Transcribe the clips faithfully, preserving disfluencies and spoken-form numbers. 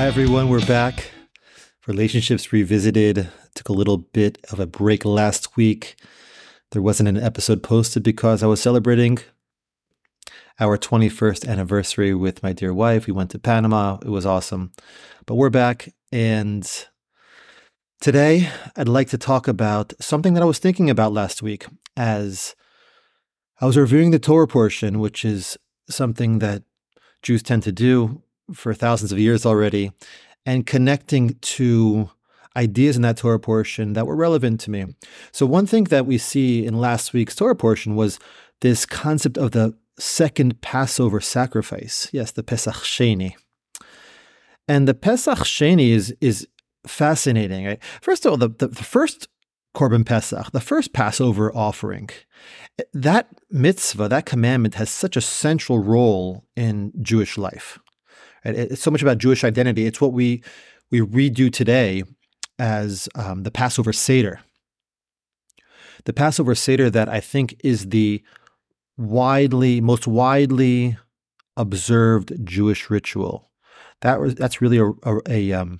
Hi everyone, we're back. Relationships Revisited took a little bit of a break last week. There wasn't an episode posted because I was celebrating our twenty-first anniversary with my dear wife. We went to Panama. It was awesome. But we're back, and today I'd like to talk about something that I was thinking about last week as I was reviewing the Torah portion, which is something that Jews tend to do for thousands of years already, and connecting to ideas in that Torah portion that were relevant to me. So one thing that we see in last week's Torah portion was this concept of the second Passover sacrifice. Yes, the Pesach Sheni. And the Pesach Sheni is is fascinating, right? First of all, the, the, the first Korban Pesach, the first Passover offering, that mitzvah, that commandment has such a central role in Jewish life. It's so much about Jewish identity. It's what we we redo today as um, the Passover Seder. The Passover Seder that I think is the widely, most widely observed Jewish ritual. That was, that's really a, a, a um,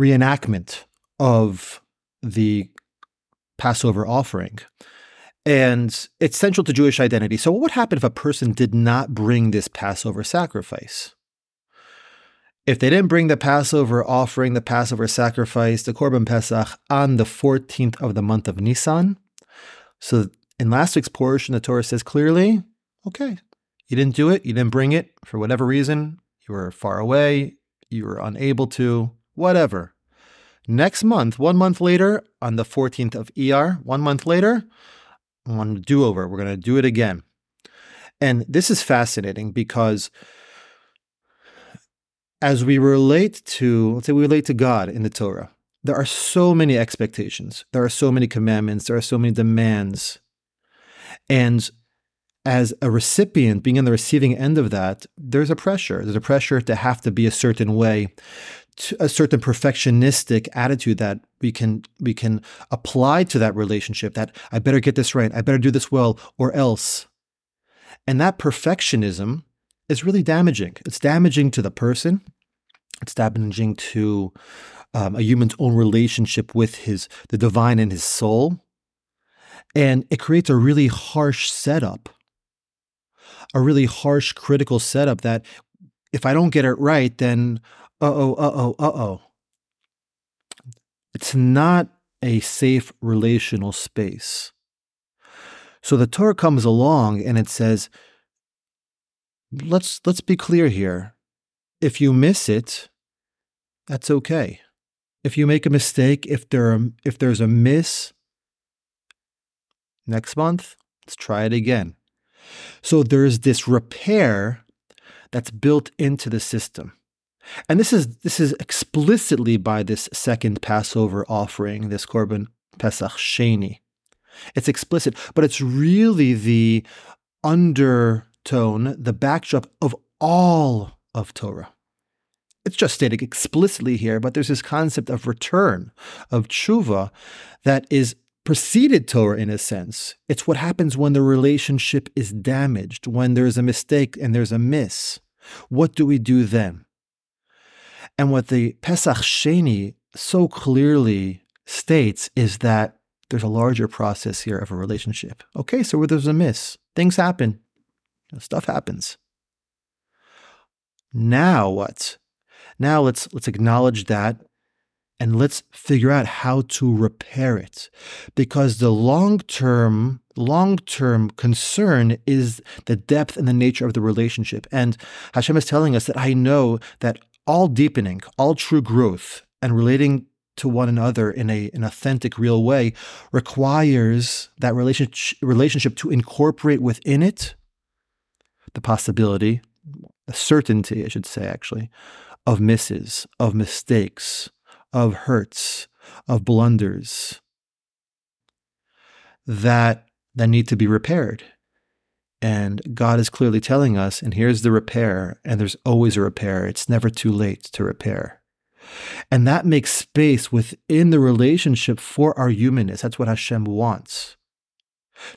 reenactment of the Passover offering. And it's central to Jewish identity. So what would happen if a person did not bring this Passover sacrifice? If they didn't bring the Passover offering, the Passover sacrifice, the Korban Pesach, on the fourteenth of the month of Nisan, so in last week's portion, the Torah says clearly, okay, you didn't do it, you didn't bring it, for whatever reason, you were far away, you were unable to, whatever. Next month, one month later, on the fourteenth of Iyar, one month later, on a do-over, we're going to do it again. And this is fascinating because as we relate to, let's say we relate to God in the Torah, there are so many expectations. There are so many commandments. There are so many demands. And as a recipient, being on the receiving end of that, there's a pressure. There's a pressure to have to be a certain way, to a certain perfectionistic attitude that we can we can apply to that relationship, that I better get this right, I better do this well, or else. And that perfectionism is really damaging. It's damaging to the person. It's damaging to um, a human's own relationship with his the divine in his soul. And it creates a really harsh setup, a really harsh, critical setup that if I don't get it right, then uh-oh, uh-oh, uh-oh. It's not a safe relational space. So the Torah comes along and it says, let's let's be clear here. If you miss it, that's okay. If you make a mistake, if there are, if there's a miss, next month, let's try it again. So there's this repair that's built into the system. And this is this is explicitly by this second Passover offering, this Korban Pesach Sheni. It's explicit, but it's really the undertone, the backdrop of all of Torah. It's just stated explicitly here, but there's this concept of return, of tshuva, that is preceded Torah in a sense. It's what happens when the relationship is damaged, when there's a mistake and there's a miss. What do we do then? And what the Pesach Sheni so clearly states is that there's a larger process here of a relationship. Okay, so where there's a miss, things happen, stuff happens. Now what? Now let's let's acknowledge that and let's figure out how to repair it, because the long-term, long-term concern is the depth and the nature of the relationship. And Hashem is telling us that I know that all deepening, all true growth, and relating to one another in a, an authentic, real way requires that relationship, relationship to incorporate within it the possibility, a certainty, I should say, actually, of misses, of mistakes, of hurts, of blunders that that need to be repaired. And God is clearly telling us, and here's the repair, and there's always a repair. It's never too late to repair. And that makes space within the relationship for our humanness. That's what Hashem wants.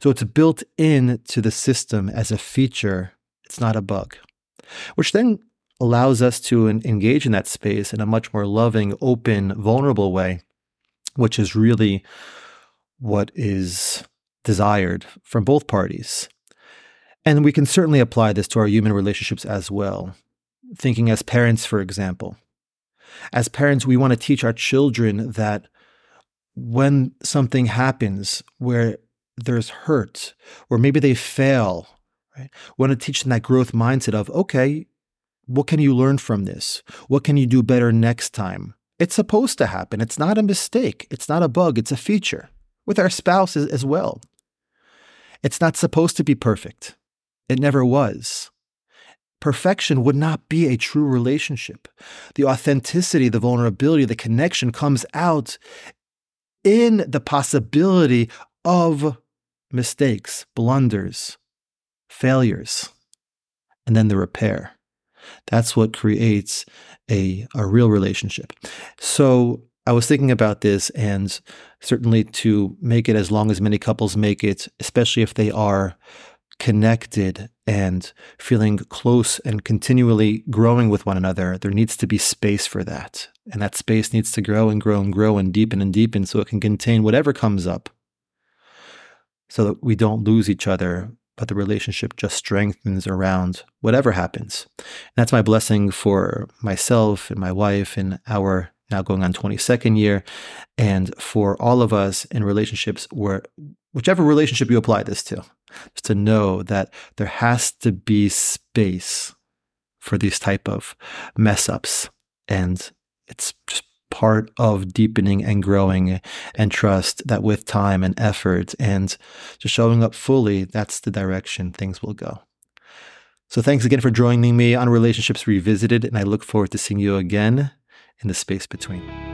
So it's built into the system as a feature. It's not a bug, which then allows us to en- engage in that space in a much more loving, open, vulnerable way, which is really what is desired from both parties. And we can certainly apply this to our human relationships as well. Thinking as parents, for example. As parents, we want to teach our children that when something happens where there's hurt, or maybe they fail, right? We want to teach them that growth mindset of, okay, what can you learn from this? What can you do better next time? It's supposed to happen. It's not a mistake. It's not a bug. It's a feature. With our spouses as well. It's not supposed to be perfect. It never was. Perfection would not be a true relationship. The authenticity, the vulnerability, the connection comes out in the possibility of mistakes, blunders, failures, and then the repair. That's what creates a, a real relationship. So I was thinking about this, and certainly to make it as long as many couples make it, especially if they are connected and feeling close and continually growing with one another, there needs to be space for that. And that space needs to grow and grow and grow and deepen and deepen so it can contain whatever comes up so that we don't lose each other, but the relationship just strengthens around whatever happens. And that's my blessing for myself and my wife and our now going on twenty-second year, and for all of us in relationships, where whichever relationship you apply this to, just to know that there has to be space for these type of mess ups. And it's just part of deepening and growing, and trust that with time and effort and just showing up fully, that's the direction things will go. So thanks again for joining me on Relationships Revisited, and I look forward to seeing you again in the space between.